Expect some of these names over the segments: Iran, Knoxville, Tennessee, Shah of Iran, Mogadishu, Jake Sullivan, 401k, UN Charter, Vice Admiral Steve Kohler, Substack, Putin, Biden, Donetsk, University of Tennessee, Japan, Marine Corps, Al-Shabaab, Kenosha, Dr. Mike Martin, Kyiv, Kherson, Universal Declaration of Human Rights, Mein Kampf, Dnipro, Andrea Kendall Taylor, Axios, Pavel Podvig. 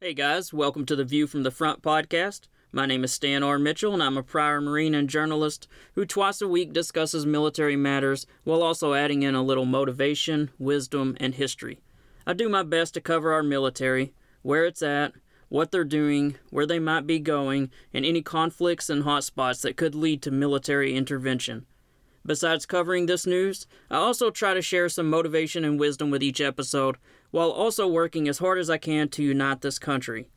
Hey guys, welcome to the View from the Front podcast. My name is Stan R. Mitchell, and I'm a prior Marine and journalist who twice a week discusses military matters while also adding in a little motivation, wisdom, and history. I do my best to cover our military, where it's at, what they're doing, where they might be going, and any conflicts and hotspots that could lead to military intervention. Besides covering this news, I also try to share some motivation and wisdom with each episode, while also working as hard as I can to unite this country.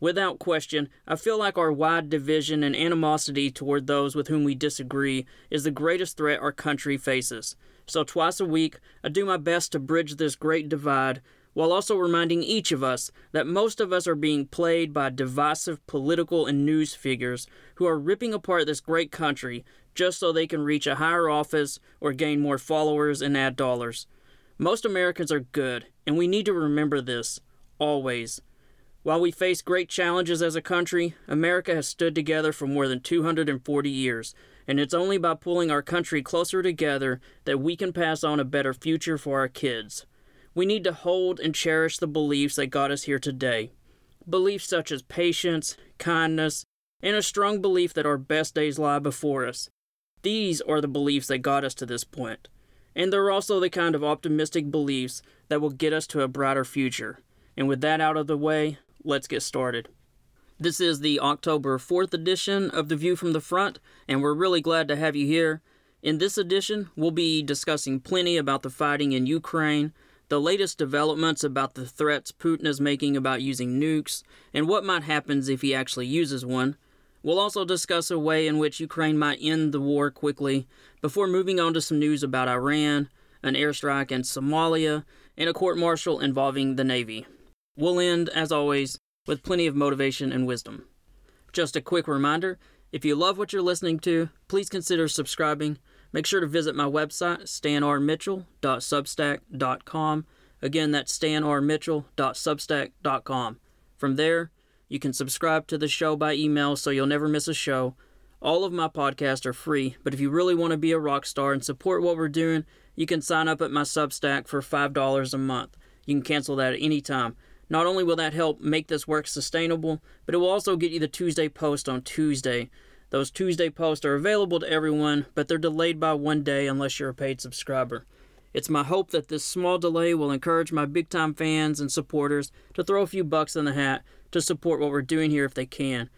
Without question, I feel like our wide division and animosity toward those with whom we disagree is the greatest threat our country faces. So twice a week, I do my best to bridge this great divide, while also reminding each of us that most of us are being played by divisive political and news figures who are ripping apart this great country just so they can reach a higher office or gain more followers and ad dollars. Most Americans are good, and we need to remember this, always. While we face great challenges as a country, America has stood together for more than 240 years, and it's only by pulling our country closer together that we can pass on a better future for our kids. We need to hold and cherish the beliefs that got us here today. Beliefs such as patience, kindness, and a strong belief that our best days lie before us. These are the beliefs that got us to this point. And they're also the kind of optimistic beliefs that will get us to a brighter future. And with that out of the way, let's get started. This is the October 4th edition of The View from the Front, and we're really glad to have you here. In this edition, we'll be discussing plenty about the fighting in Ukraine, the latest developments about the threats Putin is making about using nukes, and what might happen if he actually uses one. We'll also discuss a way in which Ukraine might end the war quickly, before moving on to some news about Iran, an airstrike in Somalia, and a court-martial involving the Navy. We'll end, as always, with plenty of motivation and wisdom. Just a quick reminder, if you love what you're listening to, please consider subscribing. Make sure to visit my website, stanrmitchell.substack.com. Again, that's stanrmitchell.substack.com. From there, you can subscribe to the show by email so you'll never miss a show. All of my podcasts are free, but if you really want to be a rock star and support what we're doing, you can sign up at my Substack for $5 a month. You can cancel that at any time. Not only will that help make this work sustainable, but it will also get you the Tuesday post on Tuesday. Those Tuesday posts are available to everyone, but they're delayed by one day unless you're a paid subscriber. It's my hope that this small delay will encourage my big-time fans and supporters to throw a few bucks in the hat to support what we're doing here if they can.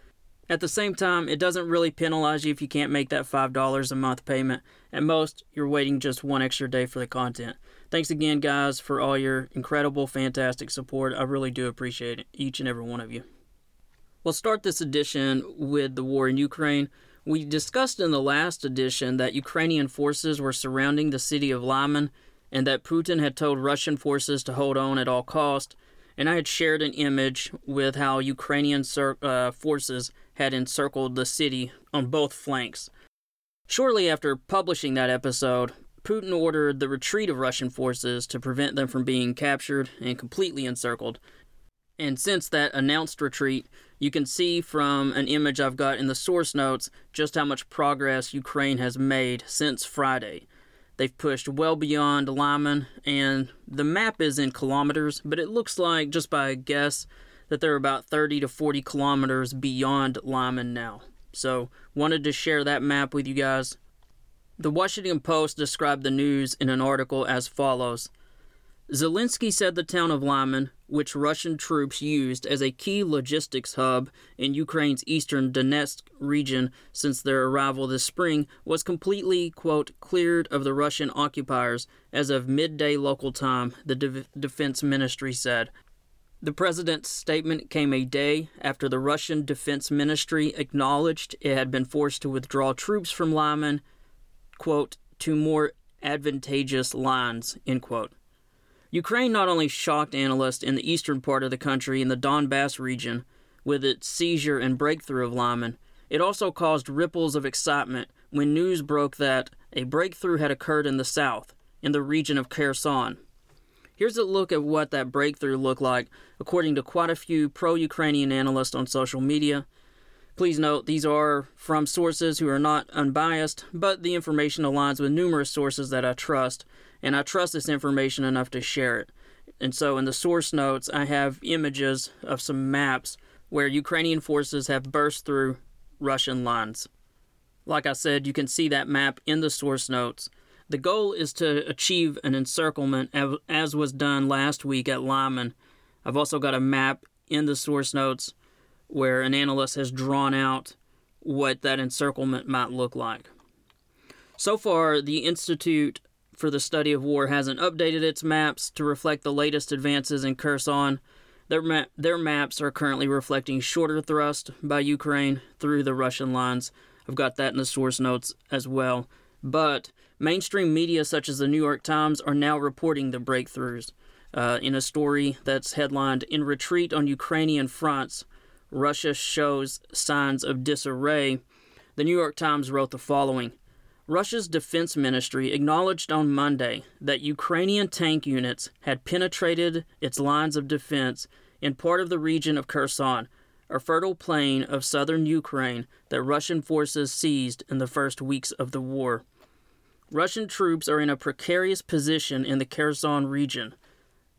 At the same time, it doesn't really penalize you if you can't make that $5 a month payment. At most, you're waiting just one extra day for the content. Thanks again, guys, for all your incredible, fantastic support. I really do appreciate it, each and every one of you. We'll start this edition with the war in Ukraine. We discussed in the last edition that Ukrainian forces were surrounding the city of Lyman and that Putin had told Russian forces to hold on at all cost. And I had shared an image with how Ukrainian forces had encircled the city on both flanks. Shortly after publishing that episode, Putin ordered the retreat of Russian forces to prevent them from being captured and completely encircled. And since that announced retreat, you can see from an image I've got in the source notes just how much progress Ukraine has made since Friday. They've pushed well beyond Lyman, and the map is in kilometers, but it looks like, just by a guess, that they're about 30 to 40 kilometers beyond Lyman now. So, wanted to share that map with you guys. The Washington Post described the news in an article as follows. Zelensky said the town of Lyman, which Russian troops used as a key logistics hub in Ukraine's eastern Donetsk region since their arrival this spring, was completely, quote, cleared of the Russian occupiers as of midday local time, the Defense Ministry said. The president's statement came a day after the Russian Defense Ministry acknowledged it had been forced to withdraw troops from Lyman, quote, to more advantageous lines, end quote. Ukraine not only shocked analysts in the eastern part of the country in the Donbass region with its seizure and breakthrough of Lyman, it also caused ripples of excitement when news broke that a breakthrough had occurred in the south, in the region of Kherson. Here's a look at what that breakthrough looked like, according to quite a few pro-Ukrainian analysts on social media. Please note, these are from sources who are not unbiased, but the information aligns with numerous sources that I trust, and I trust this information enough to share it. And so in the source notes, I have images of some maps where Ukrainian forces have burst through Russian lines. Like I said, you can see that map in the source notes. The goal is to achieve an encirclement, as was done last week at Lyman. I've also got a map in the source notes where an analyst has drawn out what that encirclement might look like. So far, the Institute for the Study of War hasn't updated its maps to reflect the latest advances in Kherson. Their maps are currently reflecting shorter thrust by Ukraine through the Russian lines. I've got that in the source notes as well. But mainstream media such as the New York Times are now reporting the breakthroughs. In a story that's headlined, "In Retreat on Ukrainian Fronts, Russia Shows Signs of Disarray," the New York Times wrote the following. Russia's Defense Ministry acknowledged on Monday that Ukrainian tank units had penetrated its lines of defense in part of the region of Kherson, a fertile plain of southern Ukraine that Russian forces seized in the first weeks of the war. Russian troops are in a precarious position in the Kherson region.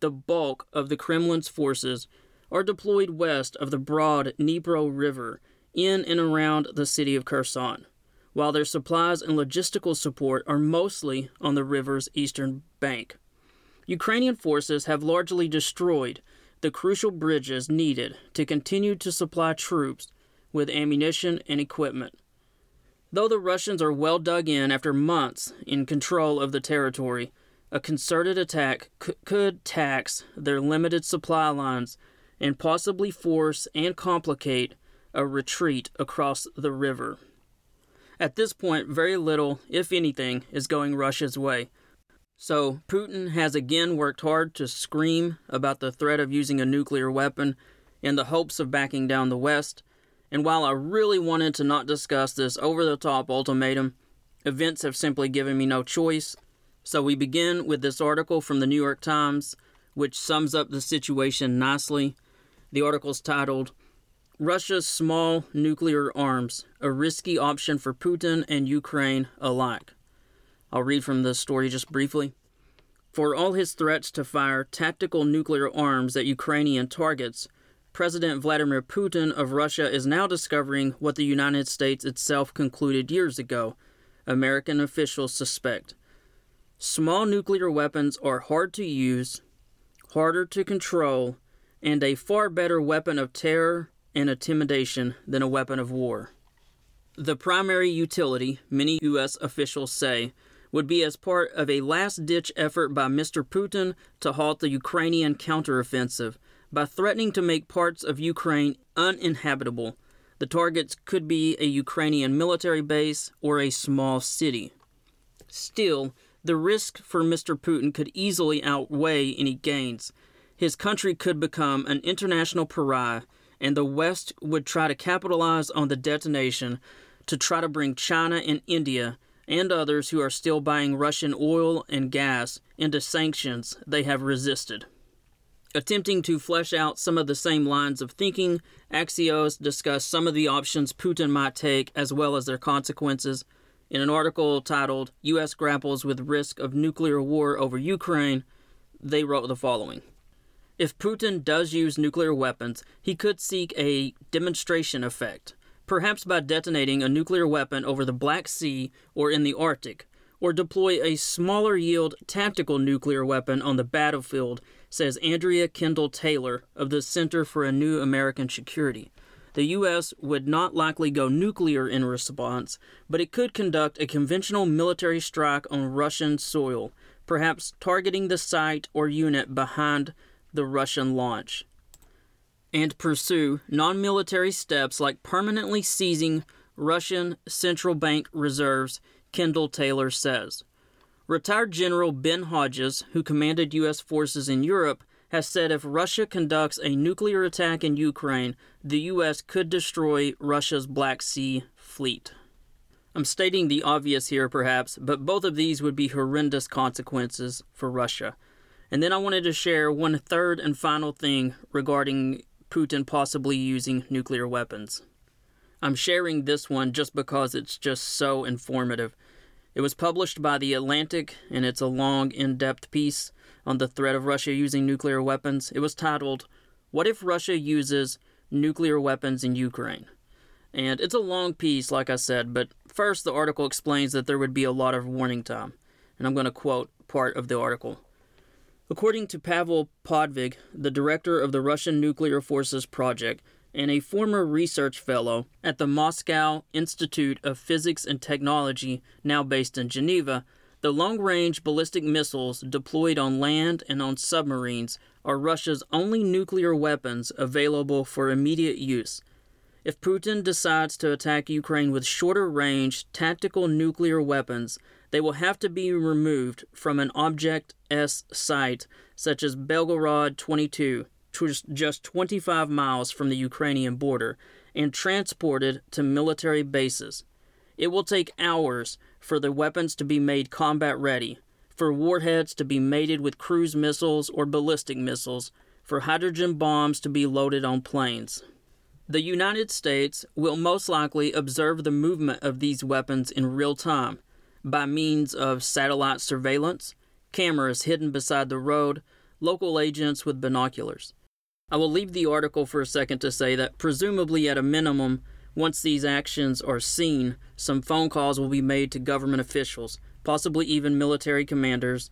The bulk of the Kremlin's forces are deployed west of the broad Dnipro River in and around the city of Kherson, while their supplies and logistical support are mostly on the river's eastern bank. Ukrainian forces have largely destroyed the crucial bridges needed to continue to supply troops with ammunition and equipment. Though the Russians are well dug in after months in control of the territory, a concerted attack could tax their limited supply lines and possibly force and complicate a retreat across the river. At this point, very little, if anything, is going Russia's way. So Putin has again worked hard to scream about the threat of using a nuclear weapon in the hopes of backing down the West. And while I really wanted to not discuss this over-the-top ultimatum, events have simply given me no choice. So we begin with this article from the New York Times, which sums up the situation nicely. The article's titled, "Russia's Small Nuclear Arms, a Risky Option for Putin and Ukraine Alike." I'll read from the story just briefly. "For all his threats to fire tactical nuclear arms at Ukrainian targets, President Vladimir Putin of Russia is now discovering what the United States itself concluded years ago, American officials suspect. Small nuclear weapons are hard to use, harder to control, and a far better weapon of terror and intimidation than a weapon of war. The primary utility, many U.S. officials say, would be as part of a last-ditch effort by Mr. Putin to halt the Ukrainian counteroffensive by threatening to make parts of Ukraine uninhabitable. The targets could be a Ukrainian military base or a small city. Still, the risk for Mr. Putin could easily outweigh any gains. His country could become an international pariah, and the West would try to capitalize on the detonation to try to bring China and India and others who are still buying Russian oil and gas into sanctions they have resisted." Attempting to flesh out some of the same lines of thinking, Axios discussed some of the options Putin might take as well as their consequences in an article titled, "U.S. Grapples with Risk of Nuclear War Over Ukraine." They wrote the following. "If Putin does use nuclear weapons, he could seek a demonstration effect, perhaps by detonating a nuclear weapon over the Black Sea or in the Arctic, or deploy a smaller-yield tactical nuclear weapon on the battlefield," says Andrea Kendall Taylor of the Center for a New American Security. The U.S. would not likely go nuclear in response, but it could conduct a conventional military strike on Russian soil, perhaps targeting the site or unit behind the Russian launch, and pursue non-military steps like permanently seizing Russian central bank reserves," Kendall Taylor says. Retired General Ben Hodges, who commanded U.S. forces in Europe, has said if Russia conducts a nuclear attack in Ukraine, the U.S. could destroy Russia's Black Sea fleet. I'm stating the obvious here, perhaps, but both of these would be horrendous consequences for Russia. And then I wanted to share one third and final thing regarding Putin possibly using nuclear weapons. I'm sharing this one just because it's just so informative. It was published by The Atlantic, and it's a long, in-depth piece on the threat of Russia using nuclear weapons. It was titled, "What If Russia Uses Nuclear Weapons in Ukraine?" And it's a long piece, like I said, but first the article explains that there would be a lot of warning time. And I'm going to quote part of the article. According to Pavel Podvig, the director of the Russian Nuclear Forces Project and a former research fellow at the Moscow Institute of Physics and Technology, now based in Geneva, the long-range ballistic missiles deployed on land and on submarines are Russia's only nuclear weapons available for immediate use. If Putin decides to attack Ukraine with shorter-range tactical nuclear weapons, they will have to be removed from an Object S site, such as Belgorod-22, just 25 miles from the Ukrainian border, and transported to military bases. It will take hours for the weapons to be made combat-ready, for warheads to be mated with cruise missiles or ballistic missiles, for hydrogen bombs to be loaded on planes. The United States will most likely observe the movement of these weapons in real time, by means of satellite surveillance, cameras hidden beside the road, local agents with binoculars. I will leave the article for a second to say that presumably at a minimum, once these actions are seen, some phone calls will be made to government officials, possibly even military commanders.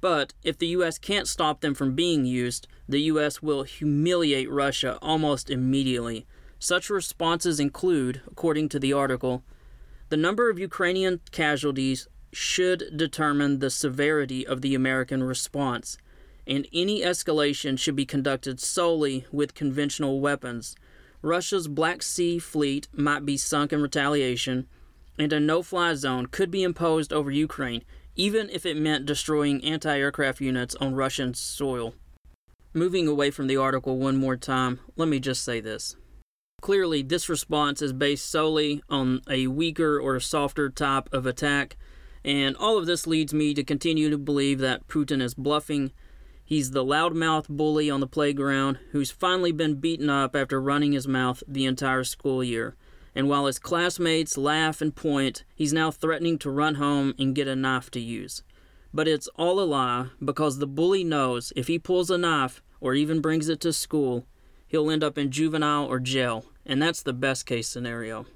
But if the U.S. can't stop them from being used, the U.S. will humiliate Russia almost immediately. Such responses include, according to the article, the number of Ukrainian casualties should determine the severity of the American response, and any escalation should be conducted solely with conventional weapons. Russia's Black Sea fleet might be sunk in retaliation, and a no-fly zone could be imposed over Ukraine, even if it meant destroying anti-aircraft units on Russian soil. Moving away from the article one more time, let me just say this. Clearly, this response is based solely on a weaker or softer type of attack, and all of this leads me to continue to believe that Putin is bluffing. He's the loudmouth bully on the playground who's finally been beaten up after running his mouth the entire school year. And while his classmates laugh and point, he's now threatening to run home and get a knife to use. But it's all a lie, because the bully knows if he pulls a knife or even brings it to school, he'll end up in juvenile or jail, and that's the best case scenario.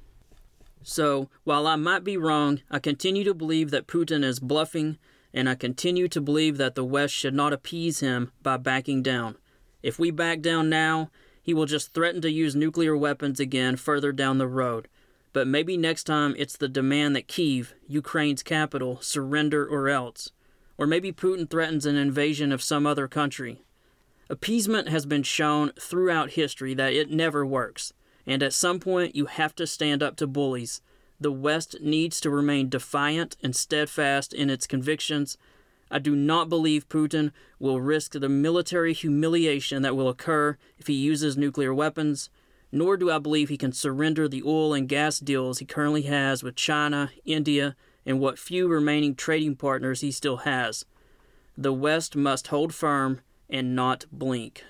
So, while I might be wrong, I continue to believe that Putin is bluffing, and I continue to believe that the West should not appease him by backing down. If we back down now, he will just threaten to use nuclear weapons again further down the road. But maybe next time it's the demand that Kyiv, Ukraine's capital, surrender or else. Or maybe Putin threatens an invasion of some other country. Appeasement has been shown throughout history that it never works, and at some point you have to stand up to bullies. The West needs to remain defiant and steadfast in its convictions. I do not believe Putin will risk the military humiliation that will occur if he uses nuclear weapons, nor do I believe he can surrender the oil and gas deals he currently has with China, India, and what few remaining trading partners he still has. The West must hold firm and not blink.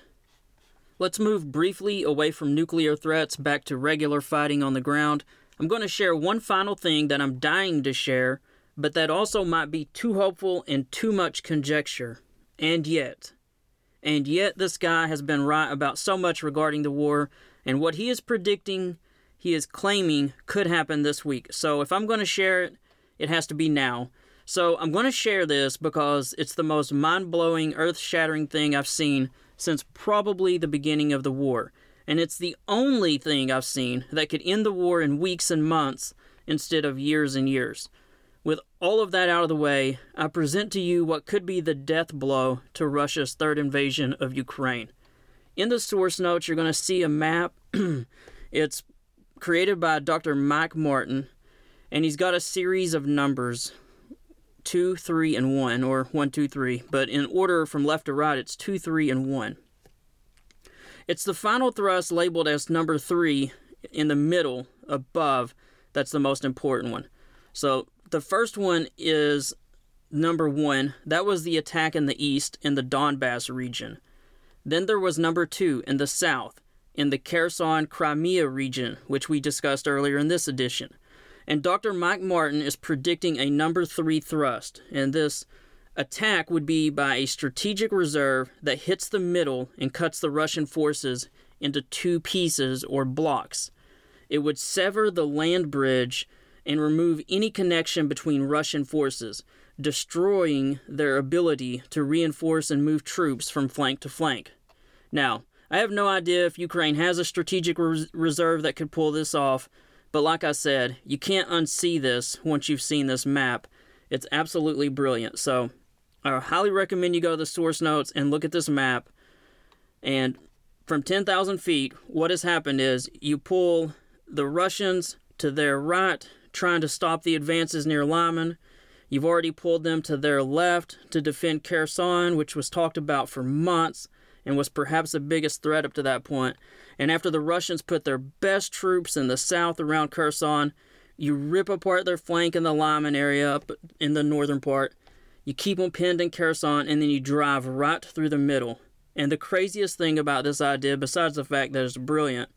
Let's move briefly away from nuclear threats back to regular fighting on the ground. I'm going to share one final thing that I'm dying to share, but that also might be too hopeful and too much conjecture. And yet this guy has been right about so much regarding the war, and what he is predicting, he is claiming could happen this week. So if I'm going to share it, it has to be now. So I'm going to share this because it's the most mind-blowing, earth-shattering thing I've seen since probably the beginning of the war. And it's the only thing I've seen that could end the war in weeks and months instead of years and years. With all of that out of the way, I present to you what could be the death blow to Russia's third invasion of Ukraine. In the source notes, you're going to see a map. It's created by Dr. Mike Martin, and he's got a series of numbers. 2, 3, and 1, or 1, 2, 3, but in order from left to right, it's 2, 3, and 1. It's the final thrust labeled as number 3 in the middle above that's the most important one. So the first one is number 1. That was the attack in the east in the Donbass region. Then there was number 2 in the south in the Kherson, Crimea region, which we discussed earlier in this edition. And Dr. Mike Martin is predicting a number 3 thrust, and this attack would be by a strategic reserve that hits the middle and cuts the Russian forces into two pieces or blocks. It would sever the land bridge and remove any connection between Russian forces, destroying their ability to reinforce and move troops from flank to flank. Now, I have no idea if Ukraine has a strategic reserve that could pull this off, but like I said, you can't unsee this once you've seen this map. It's absolutely brilliant. So I highly recommend you go to the source notes and look at this map. And from 10,000 feet, what has happened is you pull the Russians to their right, trying to stop the advances near Lyman. You've already pulled them to their left to defend Kherson, which was talked about for months and was perhaps the biggest threat up to that point. And after the Russians put their best troops in the south around Kherson, you rip apart their flank in the Lyman area up in the northern part. You keep them pinned in Kherson, and then you drive right through the middle. And the craziest thing about this idea, besides the fact that it's brilliant,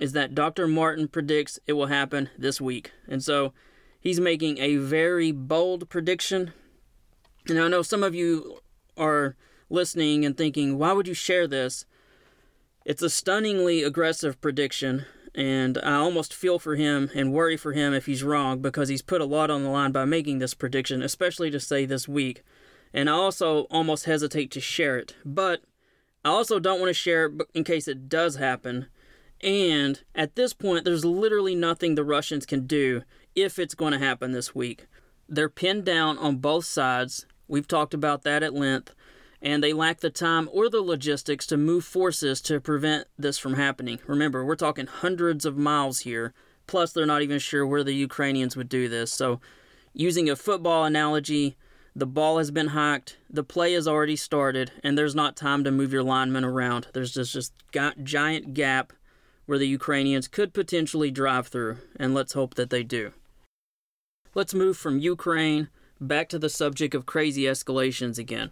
is that Dr. Martin predicts it will happen this week. And so he's making a very bold prediction. And I know some of you are listening and thinking, why would you share this? It's a stunningly aggressive prediction. And I almost feel for him and worry for him if he's wrong, because he's put a lot on the line by making this prediction, especially to say this week. And I also almost hesitate to share it. But I also don't want to share it in case it does happen. And at this point, there's literally nothing the Russians can do if it's going to happen this week. They're pinned down on both sides. We've talked about that at length. And they lack the time or the logistics to move forces to prevent this from happening. Remember, we're talking hundreds of miles here. Plus, they're not even sure where the Ukrainians would do this. So, using a football analogy, the ball has been hiked, the play has already started, and there's not time to move your linemen around. There's this giant gap where the Ukrainians could potentially drive through, and let's hope that they do. Let's move from Ukraine back to the subject of crazy escalations again.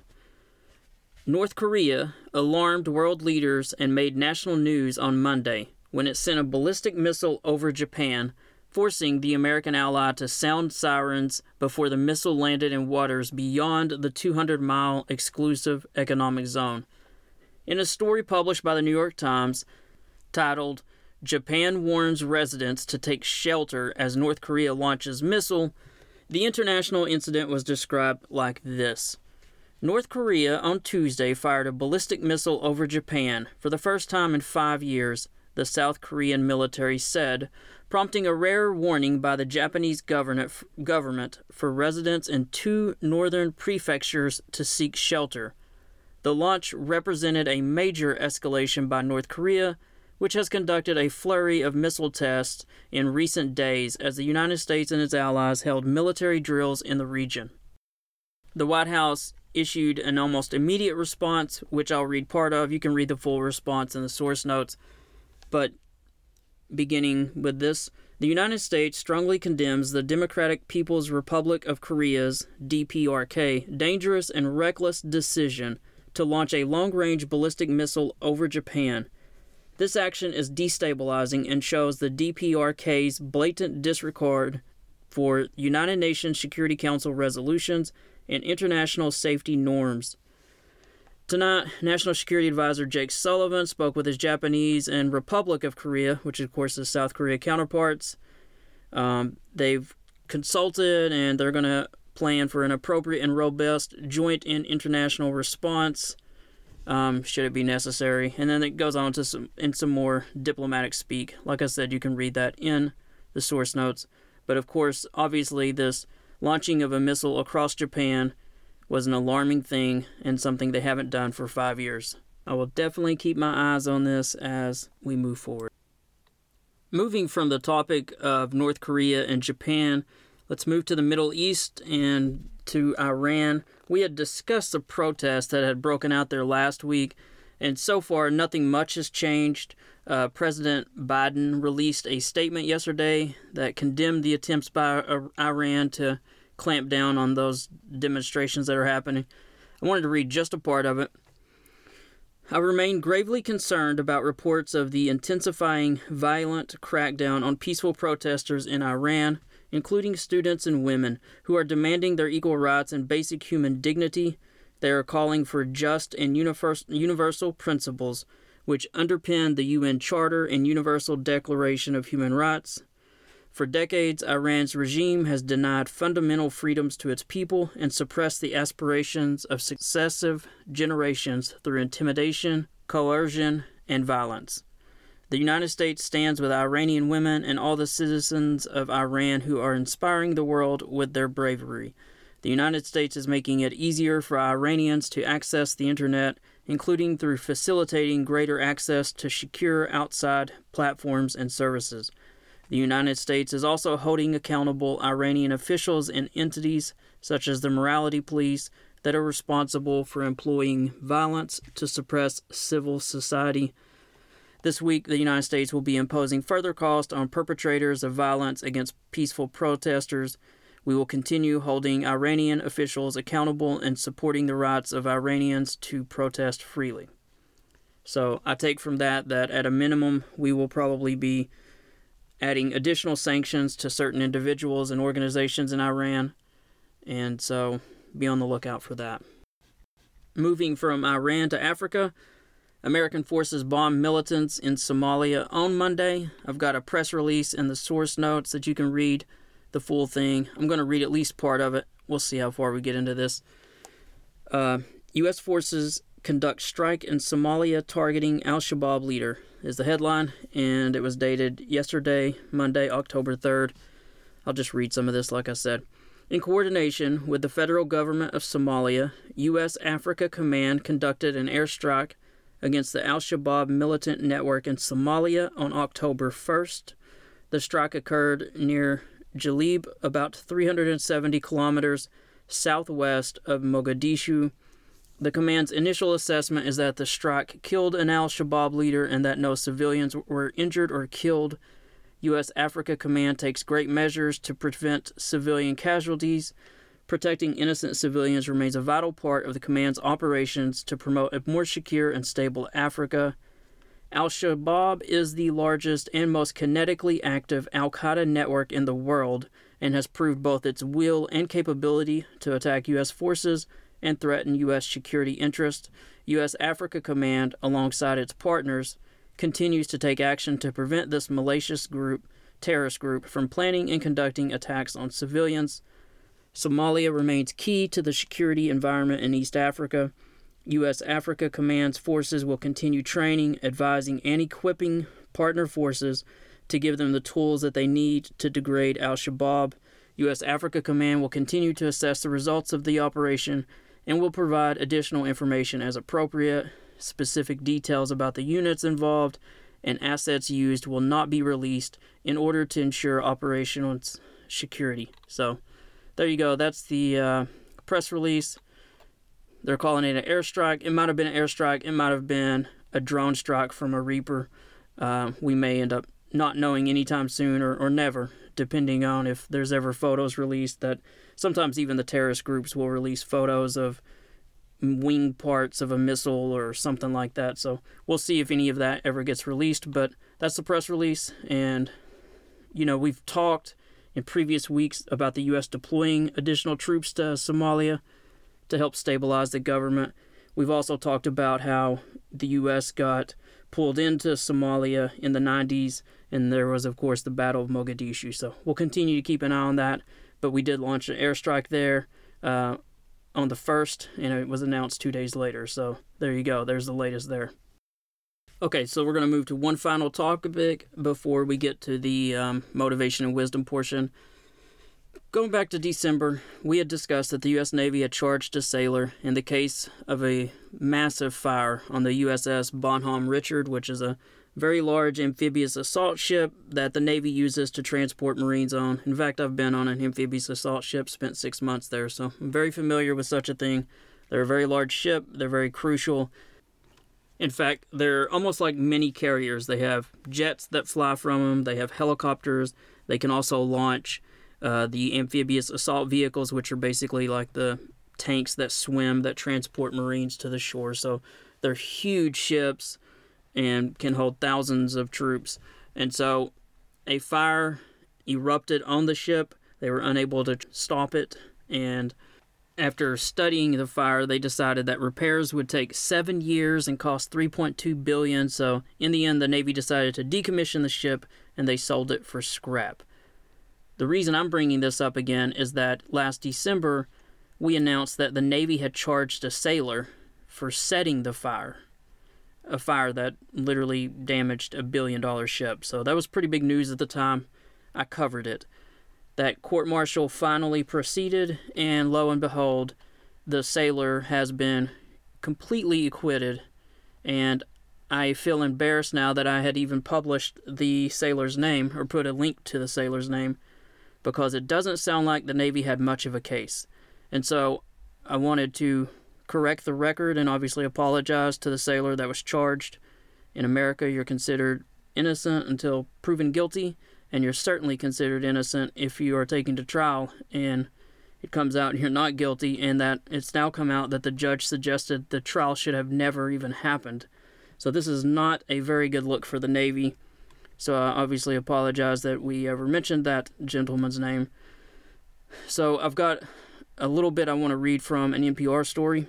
North Korea alarmed world leaders and made national news on Monday when it sent a ballistic missile over Japan, forcing the American ally to sound sirens before the missile landed in waters beyond the 200-mile exclusive economic zone. In a story published by the New York Times titled, "Japan Warns Residents to Take Shelter as North Korea Launches Missile," the international incident was described like this. North Korea on Tuesday fired a ballistic missile over Japan for the first time in 5 years, the South Korean military said, prompting a rare warning by the Japanese government for residents in two northern prefectures to seek shelter. The launch represented a major escalation by North Korea, which has conducted a flurry of missile tests in recent days as the United States and its allies held military drills in the region. The White House issued an almost immediate response, which I'll read part of. You can read the full response in the source notes. But beginning with this, the United States strongly condemns the Democratic People's Republic of Korea's DPRK dangerous and reckless decision to launch a long-range ballistic missile over Japan. This action is destabilizing and shows the DPRK's blatant disregard for United Nations Security Council resolutions and international safety norms. Tonight, National Security Advisor Jake Sullivan spoke with his Japanese and Republic of Korea, which of course is South Korea counterparts. They've consulted, and they're going to plan for an appropriate and robust joint and international response, should it be necessary. And then it goes on to some more diplomatic speak. Like I said, you can read that in the source notes. But of course, obviously, this launching of a missile across Japan was an alarming thing and something they haven't done for 5 years. I will definitely keep my eyes on this as we move forward. Moving from the topic of North Korea and Japan, let's move to the Middle East and to Iran. We had discussed the protests that had broken out there last week, and so far nothing much has changed. President Biden released a statement yesterday that condemned the attempts by Iran to clamp down on those demonstrations that are happening. I wanted to read just a part of it. I remain gravely concerned about reports of the intensifying violent crackdown on peaceful protesters in Iran, including students and women, who are demanding their equal rights and basic human dignity. They are calling for just and universal principles which underpin the UN Charter and Universal Declaration of Human Rights. For decades, Iran's regime has denied fundamental freedoms to its people and suppressed the aspirations of successive generations through intimidation, coercion, and violence. The United States stands with Iranian women and all the citizens of Iran who are inspiring the world with their bravery. The United States is making it easier for Iranians to access the internet, including through facilitating greater access to secure outside platforms and services. The United States is also holding accountable Iranian officials and entities, such as the morality police, that are responsible for employing violence to suppress civil society. This week, the United States will be imposing further costs on perpetrators of violence against peaceful protesters. We will continue holding Iranian officials accountable and supporting the rights of Iranians to protest freely. So I take from that at a minimum, we will probably be adding additional sanctions to certain individuals and organizations in Iran. And so be on the lookout for that. Moving from Iran to Africa, American forces bombed militants in Somalia on Monday. I've got a press release and the source notes that you can read the full thing. I'm going to read at least part of it. We'll see how far we get into this. U.S. forces conduct strike in Somalia targeting Al-Shabaab leader is the headline, and it was dated yesterday, Monday, October 3rd. I'll just read some of this, like I said. In coordination with the federal government of Somalia, U.S. Africa Command conducted an airstrike against the Al-Shabaab militant network in Somalia on October 1st. The strike occurred near Jalib, about 370 kilometers southwest of Mogadishu. The command's initial assessment is that the strike killed an Al-Shabaab leader and that no civilians were injured or killed. U.S. Africa Command takes great measures to prevent civilian casualties. Protecting innocent civilians remains a vital part of the command's operations to promote a more secure and stable Africa. Al-Shabaab is the largest and most kinetically active al-Qaeda network in the world and has proved both its will and capability to attack U.S. forces and threaten U.S. security interests. U.S. Africa Command, alongside its partners, continues to take action to prevent this malicious terrorist group, from planning and conducting attacks on civilians. Somalia remains key to the security environment in East Africa. U.S. Africa Command's forces will continue training, advising, and equipping partner forces to give them the tools that they need to degrade Al-Shabaab. U.S. Africa Command will continue to assess the results of the operation and will provide additional information as appropriate. Specific details about the units involved and assets used will not be released in order to ensure operational security. So there you go. That's the press release. They're calling it an airstrike. It might have been an airstrike. It might have been a drone strike from a Reaper. We may end up not knowing anytime soon or never, depending on if there's ever photos released. That sometimes even the terrorist groups will release photos of wing parts of a missile or something like that. So we'll see if any of that ever gets released. But that's the press release. And, you know, we've talked in previous weeks about the U.S. deploying additional troops to Somalia to help stabilize the government. We've also talked about how the U.S. got pulled into Somalia in the 90s, and there was, of course, the Battle of Mogadishu. So we'll continue to keep an eye on that. But we did launch an airstrike there on the 1st, and it was announced 2 days later. So there you go. There's the latest there. Okay, so we're going to move to one final topic before we get to the motivation and wisdom portion. Going back to December, we had discussed that the U.S. Navy had charged a sailor in the case of a massive fire on the USS Bonhomme Richard, which is a very large amphibious assault ship that the Navy uses to transport Marines on. In fact, I've been on an amphibious assault ship, spent 6 months there, so I'm very familiar with such a thing. They're a very large ship. They're very crucial. In fact, they're almost like mini carriers. They have jets that fly from them. They have helicopters. They can also launch the amphibious assault vehicles, which are basically like the tanks that swim, that transport Marines to the shore. So they're huge ships and can hold thousands of troops. And so a fire erupted on the ship. They were unable to stop it, and after studying the fire, they decided that repairs would take 7 years and cost $3.2 billion, so in the end, the Navy decided to decommission the ship, and they sold it for scrap. The reason I'm bringing this up again is that last December, we announced that the Navy had charged a sailor for setting the fire, a fire that literally damaged a $1 billion ship. So that was pretty big news at the time. I covered it. That court-martial finally proceeded, and lo and behold, the sailor has been completely acquitted, and I feel embarrassed now that I had even published the sailor's name, or put a link to the sailor's name, because it doesn't sound like the Navy had much of a case. And so I wanted to correct the record and obviously apologize to the sailor that was charged. In America, you're considered innocent until proven guilty. And you're certainly considered innocent if you are taken to trial and it comes out you're not guilty, and that it's now come out that the judge suggested the trial should have never even happened. So this is not a very good look for the Navy. So I obviously apologize that we ever mentioned that gentleman's name. So I've got a little bit I want to read from an NPR story.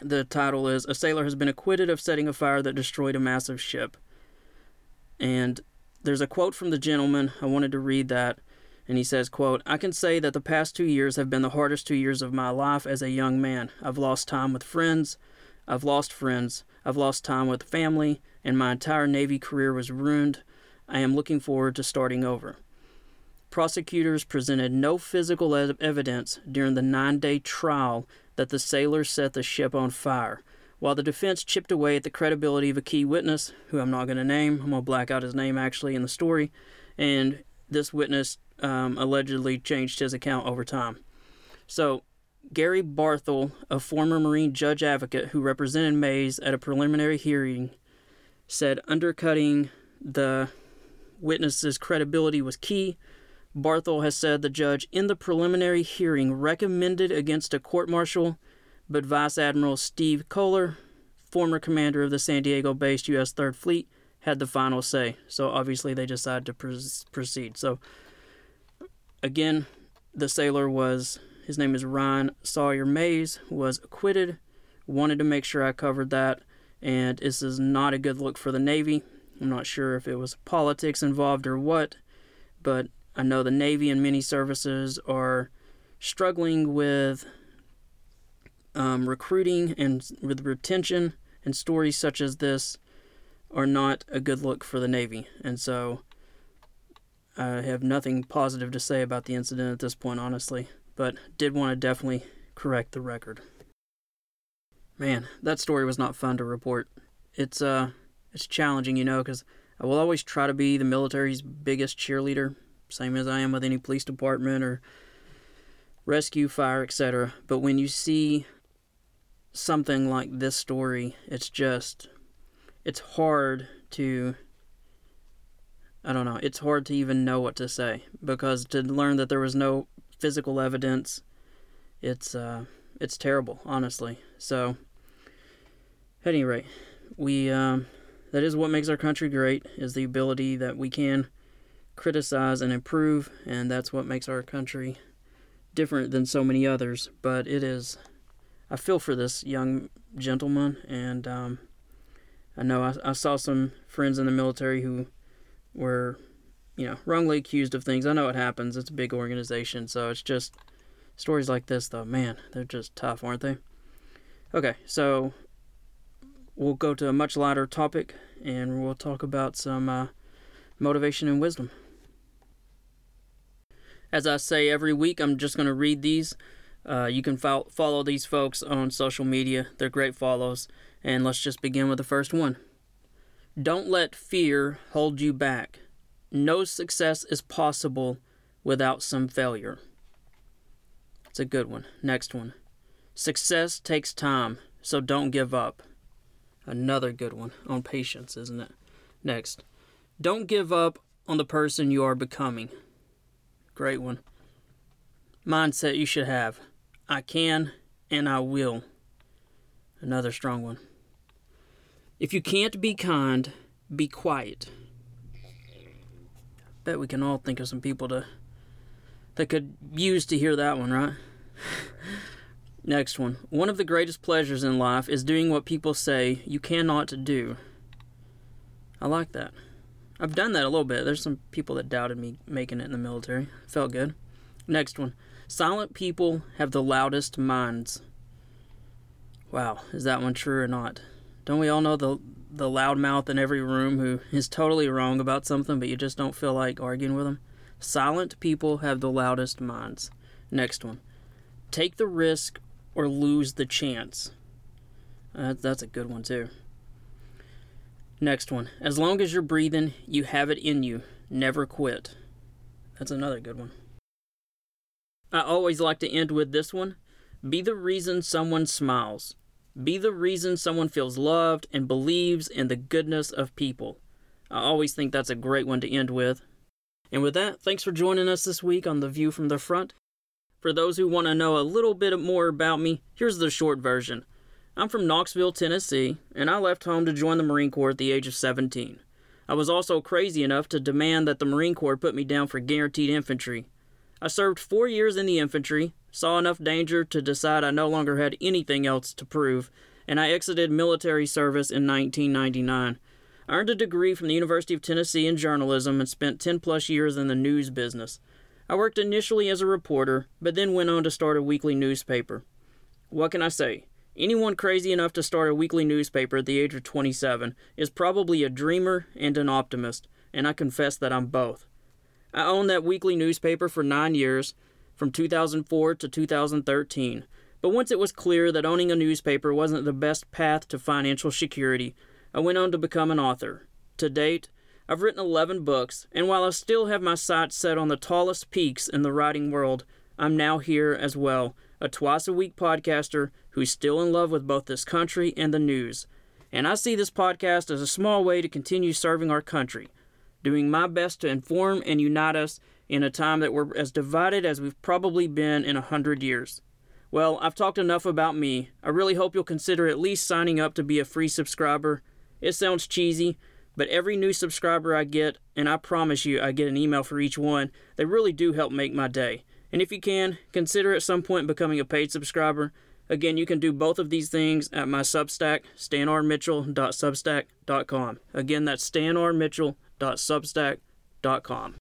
The title is, "A Sailor Has Been Acquitted of Setting a Fire That Destroyed a Massive Ship." And there's a quote from the gentleman. I wanted to read that, and he says, quote, "I can say that the past 2 years have been the hardest 2 years of my life as a young man. I've lost time with friends. I've lost time with family, and my entire Navy career was ruined. I am looking forward to starting over." Prosecutors presented no physical evidence during the 9-day trial that the sailor set the ship on fire. While the defense chipped away at the credibility of a key witness, who I'm not going to name, I'm going to black out his name actually in the story, and this witness allegedly changed his account over time. So, Gary Barthel, a former Marine judge advocate who represented Mays at a preliminary hearing, said undercutting the witness's credibility was key. Barthel has said the judge in the preliminary hearing recommended against a court-martial, but Vice Admiral Steve Kohler, former commander of the San Diego-based U.S. Third Fleet, had the final say. So obviously they decided to proceed. So again, the sailor was, his name is Ryan Sawyer Mays, was acquitted. Wanted to make sure I covered that. And this is not a good look for the Navy. I'm not sure if it was politics involved or what, but I know the Navy and many services are struggling with recruiting and with retention, and stories such as this are not a good look for the Navy. And so I have nothing positive to say about the incident at this point, honestly, but did want to definitely correct the record. Man, that story was not fun to report. It's challenging, you know, because I will always try to be the military's biggest cheerleader, same as I am with any police department or rescue, fire, etc. But when you see something like this story, it's hard to, I don't know, it's hard to even know what to say, because to learn that there was no physical evidence, it's terrible, honestly. So at any rate, we that is what makes our country great, is the ability that we can criticize and improve, and that's what makes our country different than so many others. But it is, I feel for this young gentleman, and I know I saw some friends in the military who were, you know, wrongly accused of things. I know it happens. It's a big organization, so it's just stories like this, though. Man, they're just tough, aren't they? Okay, so we'll go to a much lighter topic, and we'll talk about some motivation and wisdom. As I say every week, I'm just going to read these. You can follow these folks on social media. They're great follows. And let's just begin with the first one. Don't let fear hold you back. No success is possible without some failure. It's a good one. Next one. Success takes time, so don't give up. Another good one on patience, isn't it? Next. Don't give up on the person you are becoming. Great one. Mindset you should have. I can and I will. Another strong one. If you can't be kind, be quiet. bet we can all think of some people that could use to hear that one, right? Next one. One of the greatest pleasures in life is doing what people say you cannot do. I like that. I've done that a little bit. There's some people that doubted me making it in the military. Felt good. Next one. Silent people have the loudest minds. Wow, is that one true or not? Don't we all know the loudmouth in every room who is totally wrong about something, but you just don't feel like arguing with them? Silent people have the loudest minds. Next one. Take the risk or lose the chance. That's a good one, too. Next one. As long as you're breathing, you have it in you. Never quit. That's another good one. I always like to end with this one. Be the reason someone smiles. Be the reason someone feels loved and believes in the goodness of people. I always think that's a great one to end with. And with that, thanks for joining us this week on The View from the Front. For those who want to know a little bit more about me, here's the short version. I'm from Knoxville, Tennessee, and I left home to join the Marine Corps at the age of 17. I was also crazy enough to demand that the Marine Corps put me down for guaranteed infantry. I served 4 years in the infantry, saw enough danger to decide I no longer had anything else to prove, and I exited military service in 1999. I earned a degree from the University of Tennessee in journalism and spent 10 plus years in the news business. I worked initially as a reporter, but then went on to start a weekly newspaper. What can I say? Anyone crazy enough to start a weekly newspaper at the age of 27 is probably a dreamer and an optimist, and I confess that I'm both. I owned that weekly newspaper for 9 years, from 2004 to 2013, but once it was clear that owning a newspaper wasn't the best path to financial security, I went on to become an author. To date, I've written 11 books, and while I still have my sights set on the tallest peaks in the writing world, I'm now here as well, a twice-a-week podcaster who's still in love with both this country and the news. And I see this podcast as a small way to continue serving our country, doing my best to inform and unite us in a time that we're as divided as we've probably been in 100 years. Well, I've talked enough about me. I really hope you'll consider at least signing up to be a free subscriber. It sounds cheesy, but every new subscriber I get, and I promise you I get an email for each one, they really do help make my day. And if you can, consider at some point becoming a paid subscriber. Again, you can do both of these things at my Substack, stanrmitchell.substack.com. Again, that's stanrmitchell.substack.com.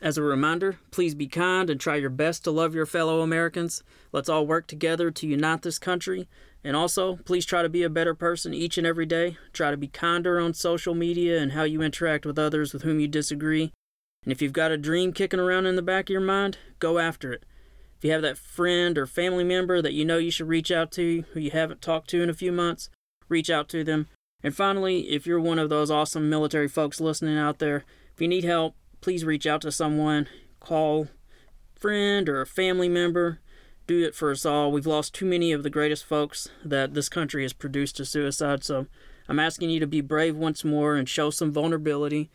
As a reminder, please be kind and try your best to love your fellow Americans. Let's all work together to unite this country. And also, please try to be a better person each and every day. Try to be kinder on social media and how you interact with others with whom you disagree. And if you've got a dream kicking around in the back of your mind, go after it. If you have that friend or family member that you know you should reach out to, who you haven't talked to in a few months, reach out to them. And finally, if you're one of those awesome military folks listening out there, if you need help, please reach out to someone. Call a friend or a family member. Do it for us all. We've lost too many of the greatest folks that this country has produced to suicide, so I'm asking you to be brave once more and show some vulnerability.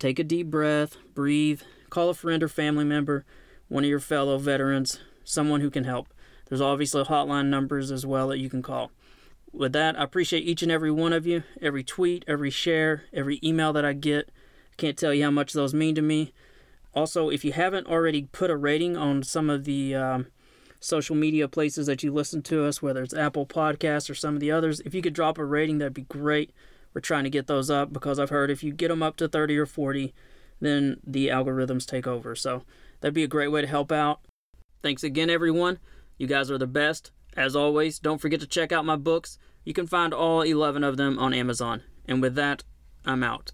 Take a deep breath, breathe, call a friend or family member, one of your fellow veterans, someone who can help. There's obviously hotline numbers as well that you can call. With that, I appreciate each and every one of you, every tweet, every share, every email that I get. I can't tell you how much those mean to me. Also, if you haven't already put a rating on some of the social media places that you listen to us, whether it's Apple Podcasts or some of the others, if you could drop a rating, that'd be great. We're trying to get those up because I've heard if you get them up to 30 or 40, then the algorithms take over. So that'd be a great way to help out. Thanks again, everyone. You guys are the best. As always, don't forget to check out my books. You can find all 11 of them on Amazon. And with that, I'm out.